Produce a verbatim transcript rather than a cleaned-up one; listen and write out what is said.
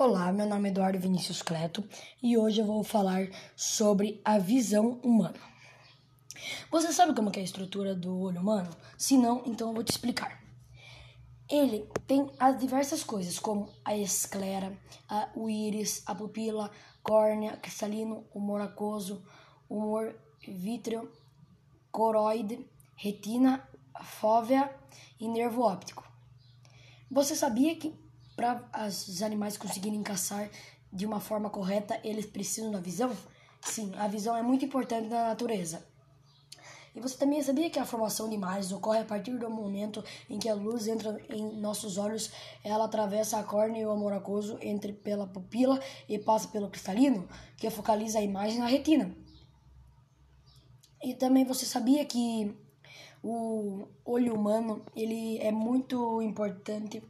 Olá, meu nome é Eduardo Vinícius Cleto e hoje eu vou falar sobre a visão humana. Você sabe como que é a estrutura do olho humano? Se não, então eu vou te explicar. Ele tem as diversas coisas, como a esclera, a, o íris, a pupila, córnea, cristalino, humor aquoso, humor vítreo, coroide, retina, fóvea e nervo óptico. Você sabia que para os animais conseguirem caçar de uma forma correta, eles precisam da visão? Sim, a visão é muito importante na natureza. E você também sabia que a formação de imagens ocorre a partir do momento em que a luz entra em nossos olhos, ela atravessa a córnea e o humor aquoso, entra pela pupila e passa pelo cristalino, que focaliza a imagem na retina. E também você sabia que o olho humano ele é muito importante